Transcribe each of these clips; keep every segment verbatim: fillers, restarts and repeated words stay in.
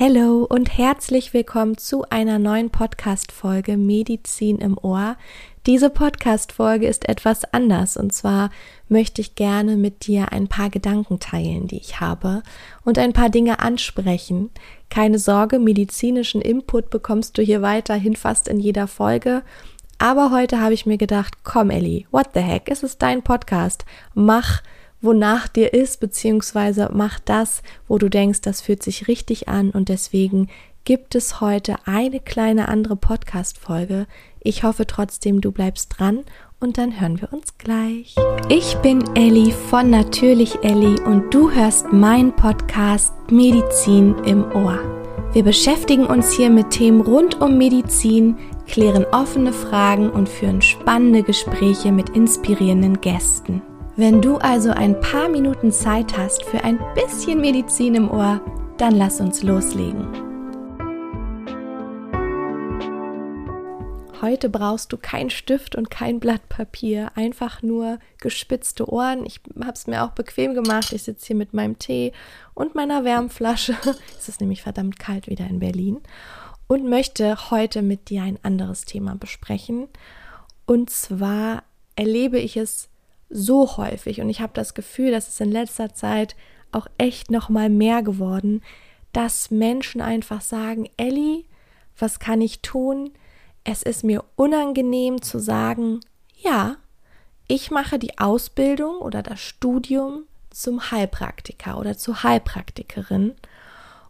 Hallo und herzlich willkommen zu einer neuen Podcast-Folge Medizin im Ohr. Diese Podcast-Folge ist etwas anders und zwar möchte ich gerne mit dir ein paar Gedanken teilen, die ich habe und ein paar Dinge ansprechen. Keine Sorge, medizinischen Input bekommst du hier weiterhin fast in jeder Folge. Aber heute habe ich mir gedacht, komm Elli, what the heck, es ist dein Podcast, mach wonach dir ist, beziehungsweise mach das, wo du denkst, das fühlt sich richtig an und deswegen gibt es heute eine kleine andere Podcast-Folge. Ich hoffe trotzdem, du bleibst dran und dann hören wir uns gleich. Ich bin Elli von Natürlich Elli und du hörst meinen Podcast Medizin im Ohr. Wir beschäftigen uns hier mit Themen rund um Medizin, klären offene Fragen und führen spannende Gespräche mit inspirierenden Gästen. Wenn du also ein paar Minuten Zeit hast für ein bisschen Medizin im Ohr, dann lass uns loslegen. Heute brauchst du keinen Stift und kein Blatt Papier, einfach nur gespitzte Ohren. Ich habe es mir auch bequem gemacht. Ich sitze hier mit meinem Tee und meiner Wärmflasche. Es ist nämlich verdammt kalt wieder in Berlin und möchte heute mit dir ein anderes Thema besprechen. Und zwar erlebe ich es so häufig und ich habe das Gefühl, dass es in letzter Zeit auch echt noch mal mehr geworden, dass Menschen einfach sagen, Elli, was kann ich tun? Es ist mir unangenehm zu sagen, ja, ich mache die Ausbildung oder das Studium zum Heilpraktiker oder zur Heilpraktikerin.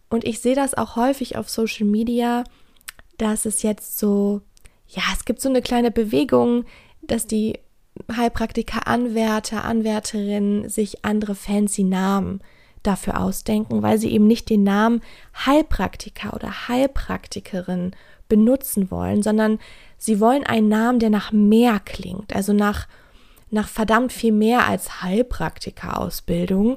Und ich sehe das auch häufig auf Social Media, dass es jetzt so, ja, es gibt so eine kleine Bewegung, dass die Heilpraktiker, Anwärter, Anwärterinnen sich andere fancy Namen dafür ausdenken, weil sie eben nicht den Namen Heilpraktiker oder Heilpraktikerin benutzen wollen, sondern sie wollen einen Namen, der nach mehr klingt, also nach, nach verdammt viel mehr als Heilpraktiker-Ausbildung.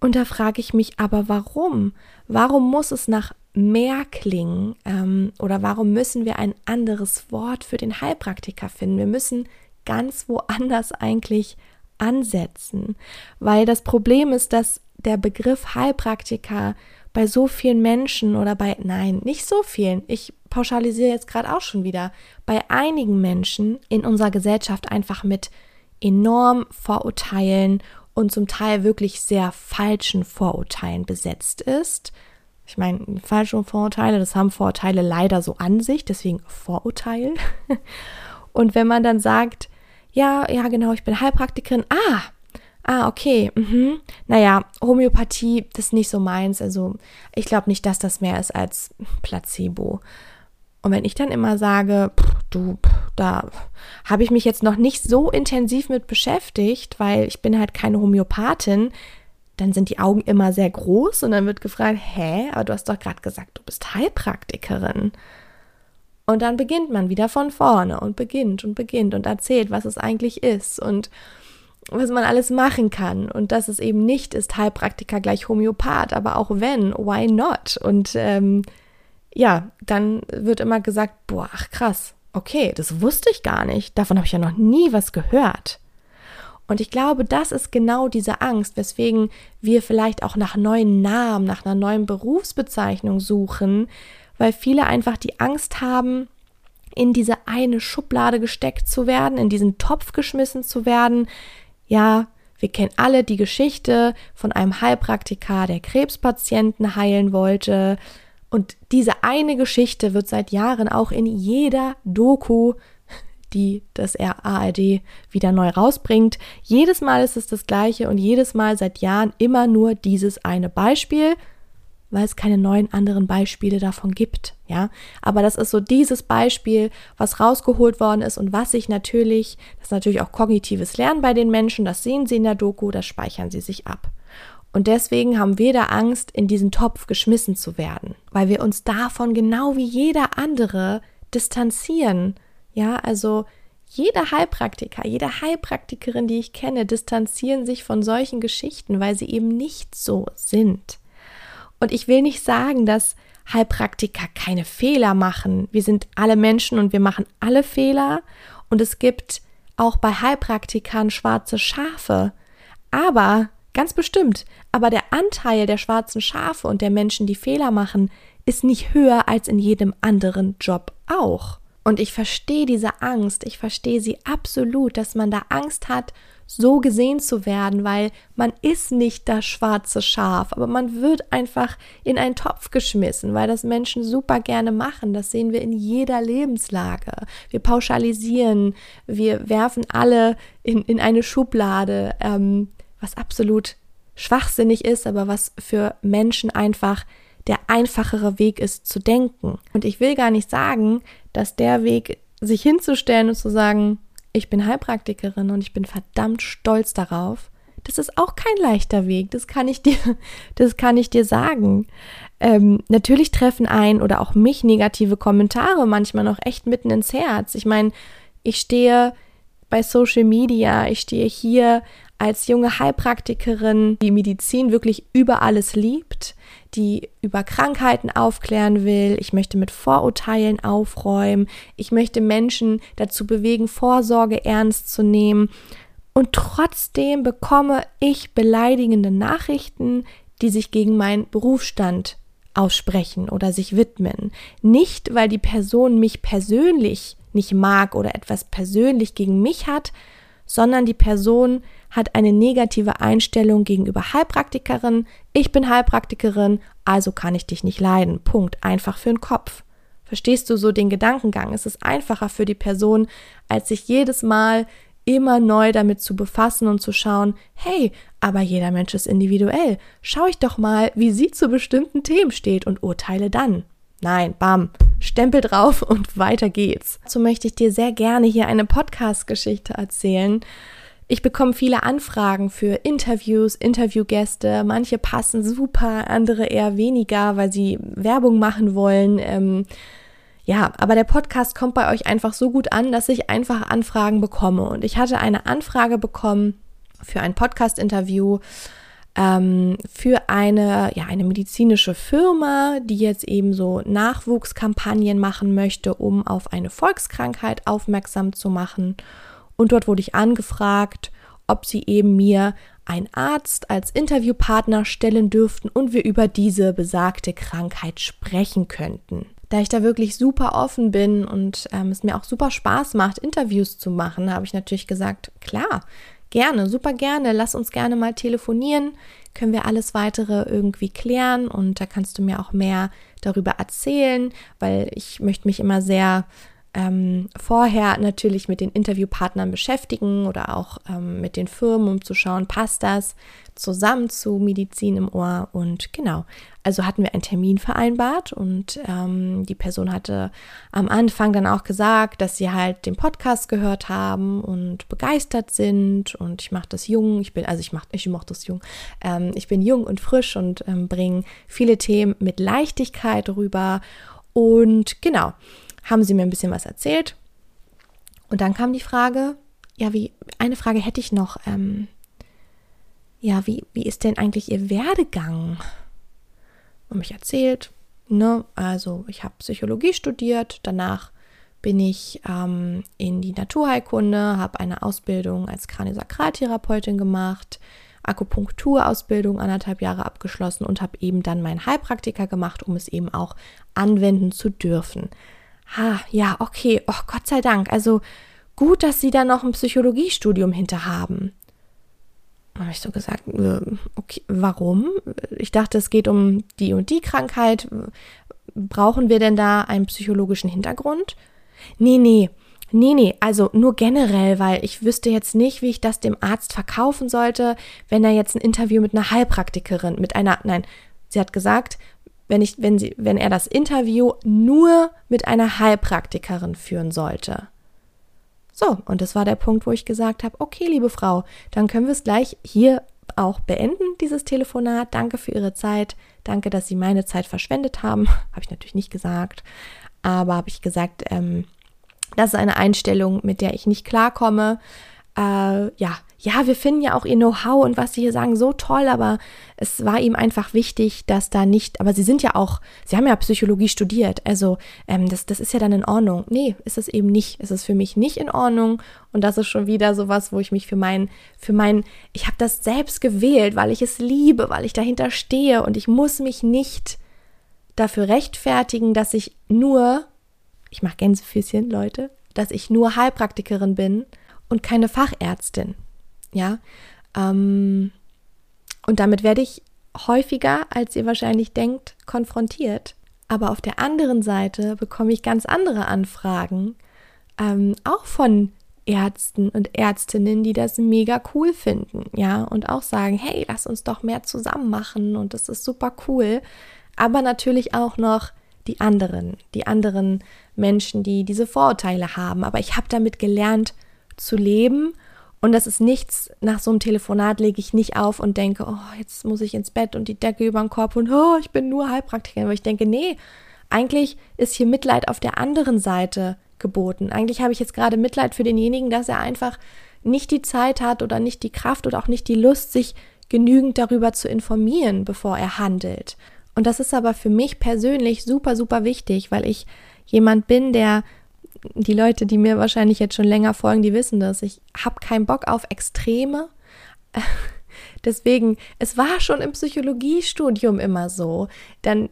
Und da frage ich mich aber, warum? Warum muss es nach mehr klingen? Ähm, oder warum müssen wir ein anderes Wort für den Heilpraktiker finden? Wir müssen ganz woanders eigentlich ansetzen, weil das Problem ist, dass der Begriff Heilpraktiker bei so vielen Menschen oder bei, nein, nicht so vielen, ich pauschalisiere jetzt gerade auch schon wieder, bei einigen Menschen in unserer Gesellschaft einfach mit enormen Vorurteilen und zum Teil wirklich sehr falschen Vorurteilen besetzt ist. Ich meine, falsche Vorurteile, das haben Vorurteile leider so an sich, deswegen Vorurteil. Und wenn man dann sagt, ja, ja genau, ich bin Heilpraktikerin, ah, ah, okay, mhm, naja, Homöopathie, das ist nicht so meins, also ich glaube nicht, dass das mehr ist als Placebo. Und wenn ich dann immer sage, pff, du, pff, da habe ich mich jetzt noch nicht so intensiv mit beschäftigt, weil ich bin halt keine Homöopathin, dann sind die Augen immer sehr groß und dann wird gefragt, hä, aber du hast doch gerade gesagt, du bist Heilpraktikerin. Und dann beginnt man wieder von vorne und beginnt und beginnt und erzählt, was es eigentlich ist und was man alles machen kann. Und dass es eben nicht ist, Heilpraktiker gleich Homöopath, aber auch wenn, why not? Und ähm, ja, dann wird immer gesagt, boah, ach krass, okay, das wusste ich gar nicht. Davon habe ich ja noch nie was gehört. Und ich glaube, das ist genau diese Angst, weswegen wir vielleicht auch nach neuen Namen, nach einer neuen Berufsbezeichnung suchen, weil viele einfach die Angst haben, in diese eine Schublade gesteckt zu werden, in diesen Topf geschmissen zu werden. Ja, wir kennen alle die Geschichte von einem Heilpraktiker, der Krebspatienten heilen wollte. Und diese eine Geschichte wird seit Jahren auch in jeder Doku, die das A R D wieder neu rausbringt. Jedes Mal ist es das Gleiche und jedes Mal seit Jahren immer nur dieses eine Beispiel, weil es keine neuen anderen Beispiele davon gibt, ja. Aber das ist so dieses Beispiel, was rausgeholt worden ist und was sich natürlich, das ist natürlich auch kognitives Lernen bei den Menschen, das sehen sie in der Doku, das speichern sie sich ab. Und deswegen haben wir da Angst, in diesen Topf geschmissen zu werden, weil wir uns davon genau wie jeder andere distanzieren, ja. Also jeder Heilpraktiker, jede Heilpraktikerin, die ich kenne, distanzieren sich von solchen Geschichten, weil sie eben nicht so sind. Und ich will nicht sagen, dass Heilpraktiker keine Fehler machen. Wir sind alle Menschen und wir machen alle Fehler. Und es gibt auch bei Heilpraktikern schwarze Schafe. Aber Ganz bestimmt, aber der Anteil der schwarzen Schafe und der Menschen, die Fehler machen, ist nicht höher als in jedem anderen Job auch. Und ich verstehe diese Angst, ich verstehe sie absolut, dass man da Angst hat, so gesehen zu werden, weil man ist nicht das schwarze Schaf, aber man wird einfach in einen Topf geschmissen, weil das Menschen super gerne machen. Das sehen wir in jeder Lebenslage. Wir pauschalisieren, wir werfen alle in, in eine Schublade, ähm, was absolut schwachsinnig ist, aber was für Menschen einfach der einfachere Weg ist zu denken. Und ich will gar nicht sagen, dass der Weg, sich hinzustellen und zu sagen, ich bin Heilpraktikerin und ich bin verdammt stolz darauf, das ist auch kein leichter Weg, das kann ich dir, das kann ich dir sagen. Ähm, natürlich treffen einen oder auch mich negative Kommentare manchmal noch echt mitten ins Herz. Ich meine, ich stehe bei Social Media, ich stehe hier als junge Heilpraktikerin, die Medizin wirklich über alles liebt, die über Krankheiten aufklären will. Ich möchte mit Vorurteilen aufräumen. Ich möchte Menschen dazu bewegen, Vorsorge ernst zu nehmen. Und trotzdem bekomme ich beleidigende Nachrichten, die sich gegen meinen Berufsstand aussprechen oder sich widmen. Nicht, weil die Person mich persönlich nicht mag oder etwas persönlich gegen mich hat, sondern die Person hat eine negative Einstellung gegenüber Heilpraktikerin. Ich bin Heilpraktikerin, also kann ich dich nicht leiden. Punkt. Einfach für den Kopf. Verstehst du so den Gedankengang? Es ist einfacher für die Person, als sich jedes Mal immer neu damit zu befassen und zu schauen, hey, aber jeder Mensch ist individuell. Schau ich doch mal, wie sie zu bestimmten Themen steht und urteile dann. Nein, bam, Stempel drauf und weiter geht's. Dazu möchte ich dir sehr gerne hier eine Podcast-Geschichte erzählen. Ich bekomme viele Anfragen für Interviews, Interviewgäste. Manche passen super, andere eher weniger, weil sie Werbung machen wollen. Ähm, ja, aber der Podcast kommt bei euch einfach so gut an, dass ich einfach Anfragen bekomme. Und ich hatte eine Anfrage bekommen für ein Podcast-Interview für eine, ja, eine medizinische Firma, die jetzt eben so Nachwuchskampagnen machen möchte, um auf eine Volkskrankheit aufmerksam zu machen. Und dort wurde ich angefragt, ob sie eben mir einen Arzt als Interviewpartner stellen dürften und wir über diese besagte Krankheit sprechen könnten. Da ich da wirklich super offen bin und ähm, es mir auch super Spaß macht, Interviews zu machen, habe ich natürlich gesagt, klar, gerne, super gerne, lass uns gerne mal telefonieren, können wir alles Weitere irgendwie klären und da kannst du mir auch mehr darüber erzählen, weil ich möchte mich immer sehr ähm, vorher natürlich mit den Interviewpartnern beschäftigen oder auch ähm, mit den Firmen, um zu schauen, passt das zusammen zu Medizin im Ohr und genau, also hatten wir einen Termin vereinbart und ähm, die Person hatte am Anfang dann auch gesagt, dass sie halt den Podcast gehört haben und begeistert sind und ich mache das jung, ich bin, also ich mache, ich mache das jung, ähm, ich bin jung und frisch und ähm, bringe viele Themen mit Leichtigkeit rüber und genau, haben sie mir ein bisschen was erzählt und dann kam die Frage, ja wie, eine Frage hätte ich noch, ähm, ja wie, wie ist denn eigentlich ihr Werdegang? Und mich erzählt, ne, also ich habe Psychologie studiert, danach bin ich ähm, in die Naturheilkunde, habe eine Ausbildung als Kraniosakraltherapeutin gemacht, Akupunkturausbildung anderthalb Jahre abgeschlossen und habe eben dann meinen Heilpraktiker gemacht, um es eben auch anwenden zu dürfen. Ha, ja, okay, oh Gott sei Dank, also gut, dass Sie da noch ein Psychologiestudium hinter haben. Habe ich so gesagt, okay, warum? Ich dachte, es geht um die und die Krankheit. Brauchen wir denn da einen psychologischen Hintergrund? Nee, nee, nee, nee, also nur generell, weil ich wüsste jetzt nicht, wie ich das dem Arzt verkaufen sollte, wenn er jetzt ein Interview mit einer Heilpraktikerin, mit einer, nein, sie hat gesagt, wenn ich, wenn sie, wenn er das Interview nur mit einer Heilpraktikerin führen sollte. So, und das war der Punkt, wo ich gesagt habe, okay, liebe Frau, dann können wir es gleich hier auch beenden, dieses Telefonat. Danke für Ihre Zeit. Danke, dass Sie meine Zeit verschwendet haben. Habe ich natürlich nicht gesagt, aber habe ich gesagt, ähm, das ist eine Einstellung, mit der ich nicht klarkomme. äh, ja, ja, wir finden ja auch ihr Know-how und was sie hier sagen so toll, aber es war ihm einfach wichtig, dass da nicht, aber sie sind ja auch, sie haben ja Psychologie studiert, also ähm, das, das ist ja dann in Ordnung. Nee, ist es eben nicht. Es ist für mich nicht in Ordnung und das ist schon wieder sowas, wo ich mich für meinen, für meinen, ich habe das selbst gewählt, weil ich es liebe, weil ich dahinter stehe und ich muss mich nicht dafür rechtfertigen, dass ich nur, ich mache Gänsefüßchen, Leute, dass ich nur Heilpraktikerin bin und keine Fachärztin. Ja, ähm, und damit werde ich häufiger, als ihr wahrscheinlich denkt, konfrontiert. Aber auf der anderen Seite bekomme ich ganz andere Anfragen, ähm, auch von Ärzten und Ärztinnen, die das mega cool finden, ja, und auch sagen, hey, lass uns doch mehr zusammen machen und das ist super cool. Aber natürlich auch noch die anderen, die anderen Menschen, die diese Vorurteile haben. Aber ich habe damit gelernt zu leben. Und das ist nichts, nach so einem Telefonat lege ich nicht auf und denke, oh, jetzt muss ich ins Bett und die Decke über den Kopf und oh, ich bin nur Heilpraktikerin. Aber ich denke, nee, eigentlich ist hier Mitleid auf der anderen Seite geboten. Eigentlich habe ich jetzt gerade Mitleid für denjenigen, dass er einfach nicht die Zeit hat oder nicht die Kraft oder auch nicht die Lust, sich genügend darüber zu informieren, bevor er handelt. Und das ist aber für mich persönlich super, super wichtig, weil ich jemand bin, der... Die Leute, die mir wahrscheinlich jetzt schon länger folgen, die wissen das. Ich habe keinen Bock auf Extreme. Deswegen, es war schon im Psychologiestudium immer so. Dann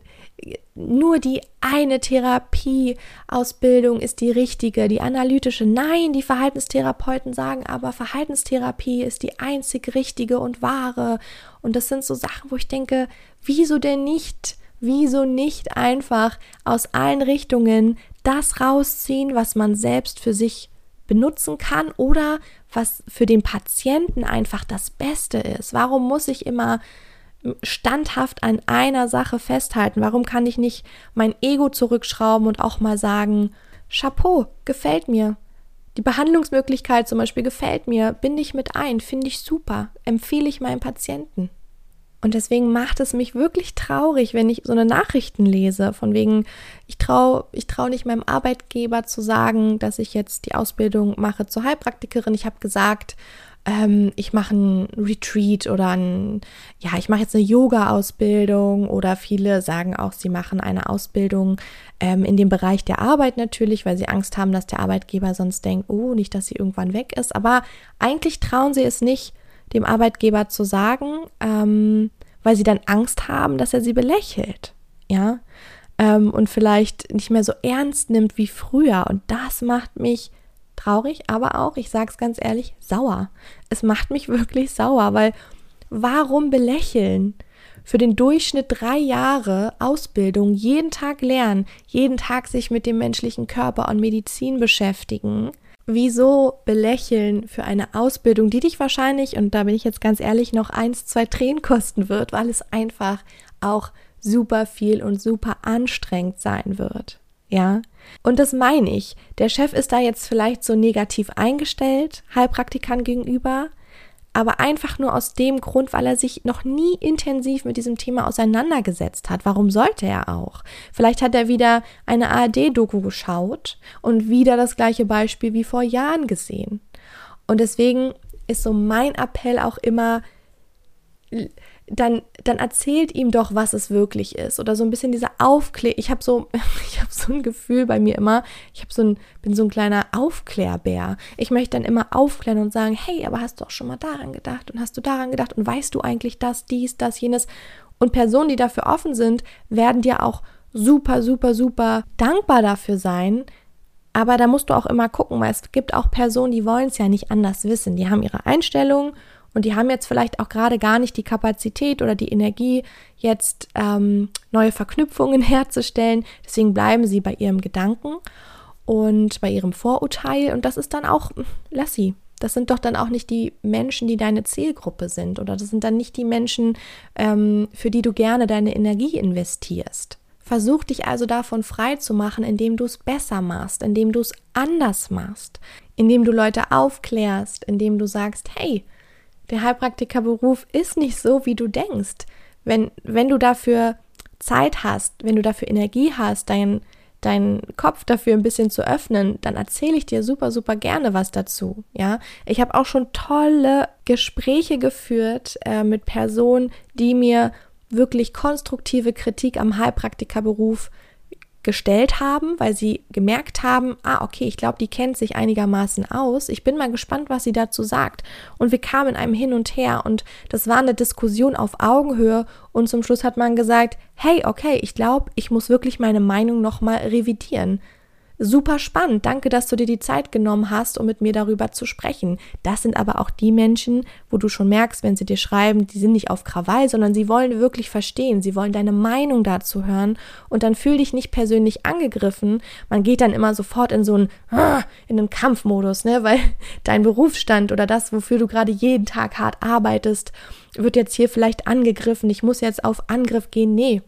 nur die eine Therapieausbildung ist die richtige, die analytische. Nein, die Verhaltenstherapeuten sagen aber, Verhaltenstherapie ist die einzig richtige und wahre. Und das sind so Sachen, wo ich denke, wieso denn nicht? Wieso nicht einfach aus allen Richtungen das rausziehen, was man selbst für sich benutzen kann oder was für den Patienten einfach das Beste ist? Warum muss ich immer standhaft an einer Sache festhalten? Warum kann ich nicht mein Ego zurückschrauben und auch mal sagen, Chapeau, gefällt mir. Die Behandlungsmöglichkeit zum Beispiel gefällt mir, binde ich mit ein, finde ich super, empfehle ich meinem Patienten. Und deswegen macht es mich wirklich traurig, wenn ich so eine Nachrichten lese, von wegen, ich traue ich trau nicht meinem Arbeitgeber zu sagen, dass ich jetzt die Ausbildung mache zur Heilpraktikerin. Ich habe gesagt, ähm, ich mache einen Retreat oder ein, ja, ich mache jetzt eine Yoga-Ausbildung oder viele sagen auch, sie machen eine Ausbildung ähm, in dem Bereich der Arbeit natürlich, weil sie Angst haben, dass der Arbeitgeber sonst denkt, oh, nicht, dass sie irgendwann weg ist. Aber eigentlich trauen sie es nicht, dem Arbeitgeber zu sagen, ähm, weil sie dann Angst haben, dass er sie belächelt, ja, ähm, und vielleicht nicht mehr so ernst nimmt wie früher. Und das macht mich traurig, aber auch, ich sag's ganz ehrlich, sauer. Es macht mich wirklich sauer, weil warum belächeln? Für den Durchschnitt drei Jahre Ausbildung, jeden Tag lernen, jeden Tag sich mit dem menschlichen Körper und Medizin beschäftigen. Wieso belächeln für eine Ausbildung, die dich wahrscheinlich, und da bin ich jetzt ganz ehrlich, noch eins, zwei Tränen kosten wird, weil es einfach auch super viel und super anstrengend sein wird, ja? Und das meine ich. Der Chef ist da jetzt vielleicht so negativ eingestellt, Heilpraktikern gegenüber, aber einfach nur aus dem Grund, weil er sich noch nie intensiv mit diesem Thema auseinandergesetzt hat. Warum sollte er auch? Vielleicht hat er wieder eine A R D-Doku geschaut und wieder das gleiche Beispiel wie vor Jahren gesehen. Und deswegen ist so mein Appell auch immer, dann, dann erzählt ihm doch, was es wirklich ist. Oder so ein bisschen diese Aufklärung. Ich habe so, ich hab so ein Gefühl bei mir immer, ich hab so ein, bin so ein kleiner Aufklärbär. Ich möchte dann immer aufklären und sagen, hey, aber hast du auch schon mal daran gedacht und hast du daran gedacht und weißt du eigentlich das, dies, das, jenes. Und Personen, die dafür offen sind, werden dir auch super, super, super dankbar dafür sein. Aber da musst du auch immer gucken, weil es gibt auch Personen, die wollen es ja nicht anders wissen. Die haben ihre Einstellung. Und die haben jetzt vielleicht auch gerade gar nicht die Kapazität oder die Energie, jetzt ähm, neue Verknüpfungen herzustellen. Deswegen bleiben sie bei ihrem Gedanken und bei ihrem Vorurteil. Und das ist dann auch, lass sie. Das sind doch dann auch nicht die Menschen, die deine Zielgruppe sind. Oder das sind dann nicht die Menschen, ähm, für die du gerne deine Energie investierst. Versuch dich also davon frei zu machen, indem du es besser machst, indem du es anders machst, indem du Leute aufklärst, indem du sagst, hey, der Heilpraktikerberuf ist nicht so, wie du denkst. Wenn, wenn du dafür Zeit hast, wenn du dafür Energie hast, dein, deinen Kopf dafür ein bisschen zu öffnen, dann erzähle ich dir super, super gerne was dazu, ja. Ich habe auch schon tolle Gespräche geführt äh, mit Personen, die mir wirklich konstruktive Kritik am Heilpraktikerberuf gestellt haben, weil sie gemerkt haben, ah, okay, ich glaube, die kennt sich einigermaßen aus. Ich bin mal gespannt, was sie dazu sagt. Und wir kamen in einem Hin und Her und das war eine Diskussion auf Augenhöhe und zum Schluss hat man gesagt, hey, okay, ich glaube, ich muss wirklich meine Meinung nochmal revidieren. Super spannend, danke, dass du dir die Zeit genommen hast, um mit mir darüber zu sprechen. Das sind aber auch die Menschen, wo du schon merkst, wenn sie dir schreiben, die sind nicht auf Krawall, sondern sie wollen wirklich verstehen, sie wollen deine Meinung dazu hören und dann fühl dich nicht persönlich angegriffen. Man geht dann immer sofort in so einen, in einen Kampfmodus, ne, weil dein Berufsstand oder das, wofür du gerade jeden Tag hart arbeitest, wird jetzt hier vielleicht angegriffen, ich muss jetzt auf Angriff gehen, nee.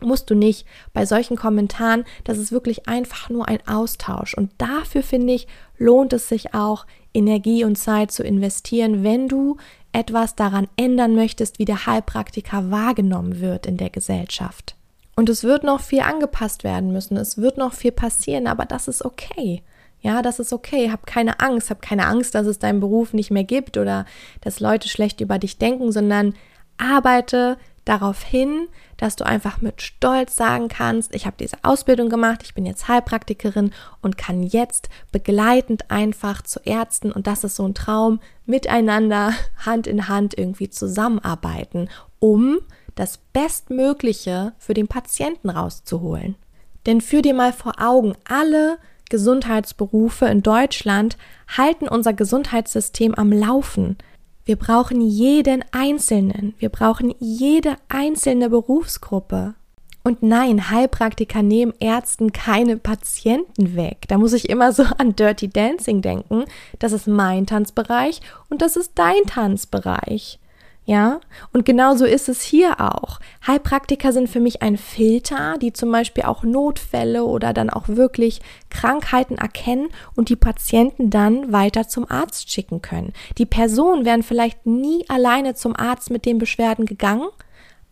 Musst du nicht. Bei solchen Kommentaren, das ist wirklich einfach nur ein Austausch. Und dafür, finde ich, lohnt es sich auch, Energie und Zeit zu investieren, wenn du etwas daran ändern möchtest, wie der Heilpraktiker wahrgenommen wird in der Gesellschaft. Und es wird noch viel angepasst werden müssen, es wird noch viel passieren, aber das ist okay. Ja, das ist okay, hab keine Angst, hab keine Angst, dass es deinen Beruf nicht mehr gibt oder dass Leute schlecht über dich denken, sondern arbeite darauf hin, dass du einfach mit Stolz sagen kannst, ich habe diese Ausbildung gemacht, ich bin jetzt Heilpraktikerin und kann jetzt begleitend einfach zu Ärzten, und das ist so ein Traum, miteinander Hand in Hand irgendwie zusammenarbeiten, um das Bestmögliche für den Patienten rauszuholen. Denn führ dir mal vor Augen, alle Gesundheitsberufe in Deutschland halten unser Gesundheitssystem am Laufen. Wir brauchen jeden Einzelnen, wir brauchen jede einzelne Berufsgruppe. Und nein, Heilpraktiker nehmen Ärzten keine Patienten weg. Da muss ich immer so an Dirty Dancing denken. Das ist mein Tanzbereich und das ist dein Tanzbereich. Ja, und genauso ist es hier auch. Heilpraktiker sind für mich ein Filter, die zum Beispiel auch Notfälle oder dann auch wirklich Krankheiten erkennen und die Patienten dann weiter zum Arzt schicken können. Die Personen wären vielleicht nie alleine zum Arzt mit den Beschwerden gegangen,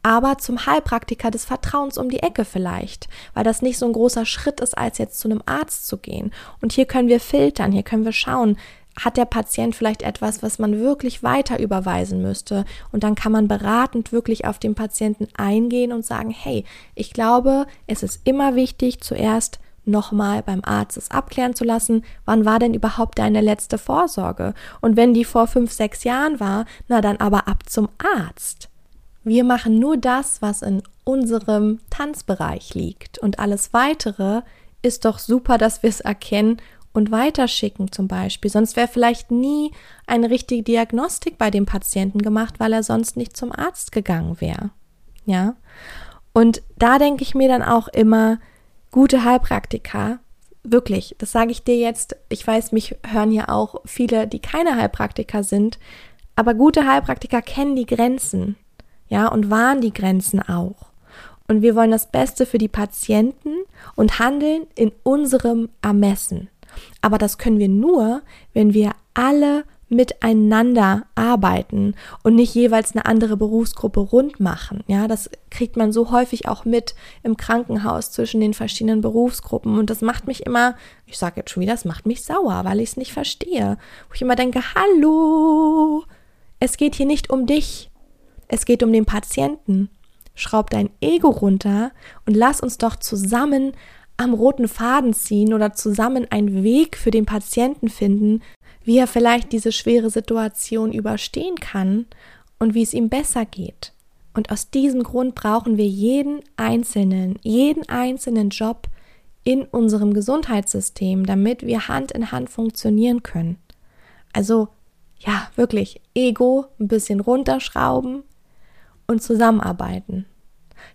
aber zum Heilpraktiker des Vertrauens um die Ecke vielleicht, weil das nicht so ein großer Schritt ist, als jetzt zu einem Arzt zu gehen. Und hier können wir filtern, hier können wir schauen, hat der Patient vielleicht etwas, was man wirklich weiter überweisen müsste? Und dann kann man beratend wirklich auf den Patienten eingehen und sagen, hey, ich glaube, es ist immer wichtig, zuerst nochmal beim Arzt es abklären zu lassen, wann war denn überhaupt deine letzte Vorsorge? Und wenn die vor fünf, sechs Jahren war, na dann aber ab zum Arzt. Wir machen nur das, was in unserem Tanzbereich liegt. Und alles Weitere ist doch super, dass wir es erkennen und weiterschicken zum Beispiel, sonst wäre vielleicht nie eine richtige Diagnostik bei dem Patienten gemacht, weil er sonst nicht zum Arzt gegangen wäre, ja. Und da denke ich mir dann auch immer, gute Heilpraktiker, wirklich, das sage ich dir jetzt, ich weiß, mich hören ja auch viele, die keine Heilpraktiker sind, aber gute Heilpraktiker kennen die Grenzen, ja, und wahren die Grenzen auch. Und wir wollen das Beste für die Patienten und handeln in unserem Ermessen. Aber das können wir nur, wenn wir alle miteinander arbeiten und nicht jeweils eine andere Berufsgruppe rund machen. Ja, das kriegt man so häufig auch mit im Krankenhaus zwischen den verschiedenen Berufsgruppen. Und das macht mich immer, ich sage jetzt schon wieder, das macht mich sauer, weil ich es nicht verstehe. Wo ich immer denke, hallo, es geht hier nicht um dich, es geht um den Patienten. Schraub dein Ego runter und lass uns doch zusammen am roten Faden ziehen oder zusammen einen Weg für den Patienten finden, wie er vielleicht diese schwere Situation überstehen kann und wie es ihm besser geht. Und aus diesem Grund brauchen wir jeden einzelnen, jeden einzelnen Job in unserem Gesundheitssystem, damit wir Hand in Hand funktionieren können. Also, ja, wirklich, Ego ein bisschen runterschrauben und zusammenarbeiten.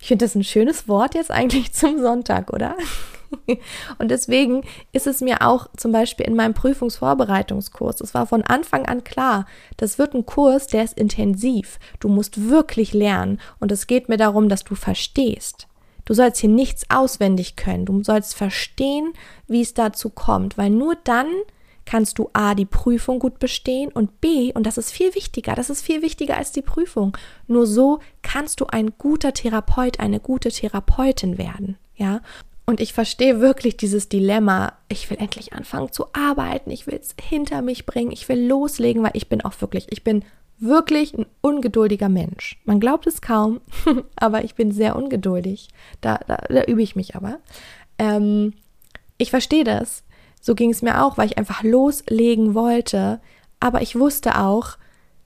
Ich finde das ein schönes Wort jetzt eigentlich zum Sonntag, oder? Und deswegen ist es mir auch zum Beispiel in meinem Prüfungsvorbereitungskurs, es war von Anfang an klar, das wird ein Kurs, der ist intensiv. Du musst wirklich lernen und es geht mir darum, dass du verstehst. Du sollst hier nichts auswendig können. Du sollst verstehen, wie es dazu kommt, weil nur dann kannst du A, die Prüfung gut bestehen und B, und das ist viel wichtiger, das ist viel wichtiger als die Prüfung, nur so kannst du ein guter Therapeut, eine gute Therapeutin werden, ja. Und ich verstehe wirklich dieses Dilemma, ich will endlich anfangen zu arbeiten, ich will es hinter mich bringen, ich will loslegen, weil ich bin auch wirklich, ich bin wirklich ein ungeduldiger Mensch. Man glaubt es kaum, aber ich bin sehr ungeduldig. Da, da, da übe ich mich aber. Ähm, ich verstehe das. So ging es mir auch, weil ich einfach loslegen wollte. Aber ich wusste auch,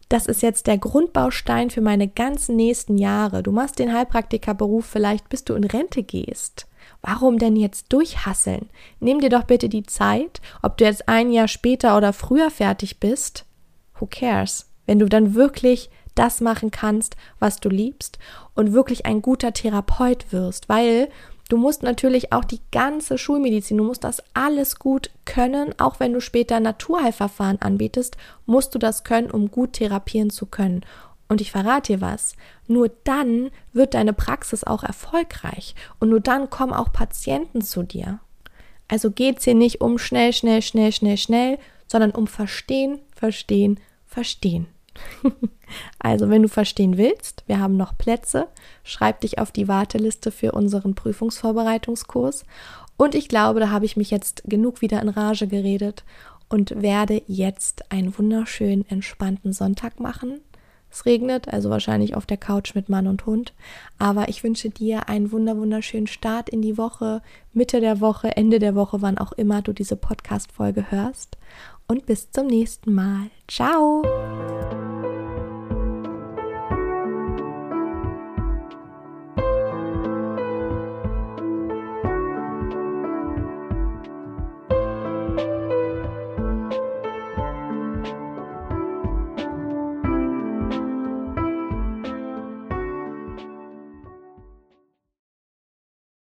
das ist jetzt der Grundbaustein für meine ganzen nächsten Jahre. Du machst den Heilpraktikerberuf vielleicht, bis du in Rente gehst. Warum denn jetzt durchhasseln? Nimm dir doch bitte die Zeit, ob du jetzt ein Jahr später oder früher fertig bist. Who cares? Wenn du dann wirklich das machen kannst, was du liebst und wirklich ein guter Therapeut wirst, weil du musst natürlich auch die ganze Schulmedizin, du musst das alles gut können, auch wenn du später Naturheilverfahren anbietest, musst du das können, um gut therapieren zu können. Und ich verrate dir was, nur dann wird deine Praxis auch erfolgreich und nur dann kommen auch Patienten zu dir. Also geht es hier nicht um schnell, schnell, schnell, schnell, schnell, sondern um verstehen, verstehen, verstehen. Also wenn du verstehen willst, wir haben noch Plätze, schreib dich auf die Warteliste für unseren Prüfungsvorbereitungskurs. Und ich glaube, da habe ich mich jetzt genug wieder in Rage geredet und werde jetzt einen wunderschönen, entspannten Sonntag machen. Es regnet, also wahrscheinlich auf der Couch mit Mann und Hund. Aber ich wünsche dir einen wunder wunderschönen Start in die Woche, Mitte der Woche, Ende der Woche, wann auch immer du diese Podcast-Folge hörst. Und bis zum nächsten Mal. Ciao!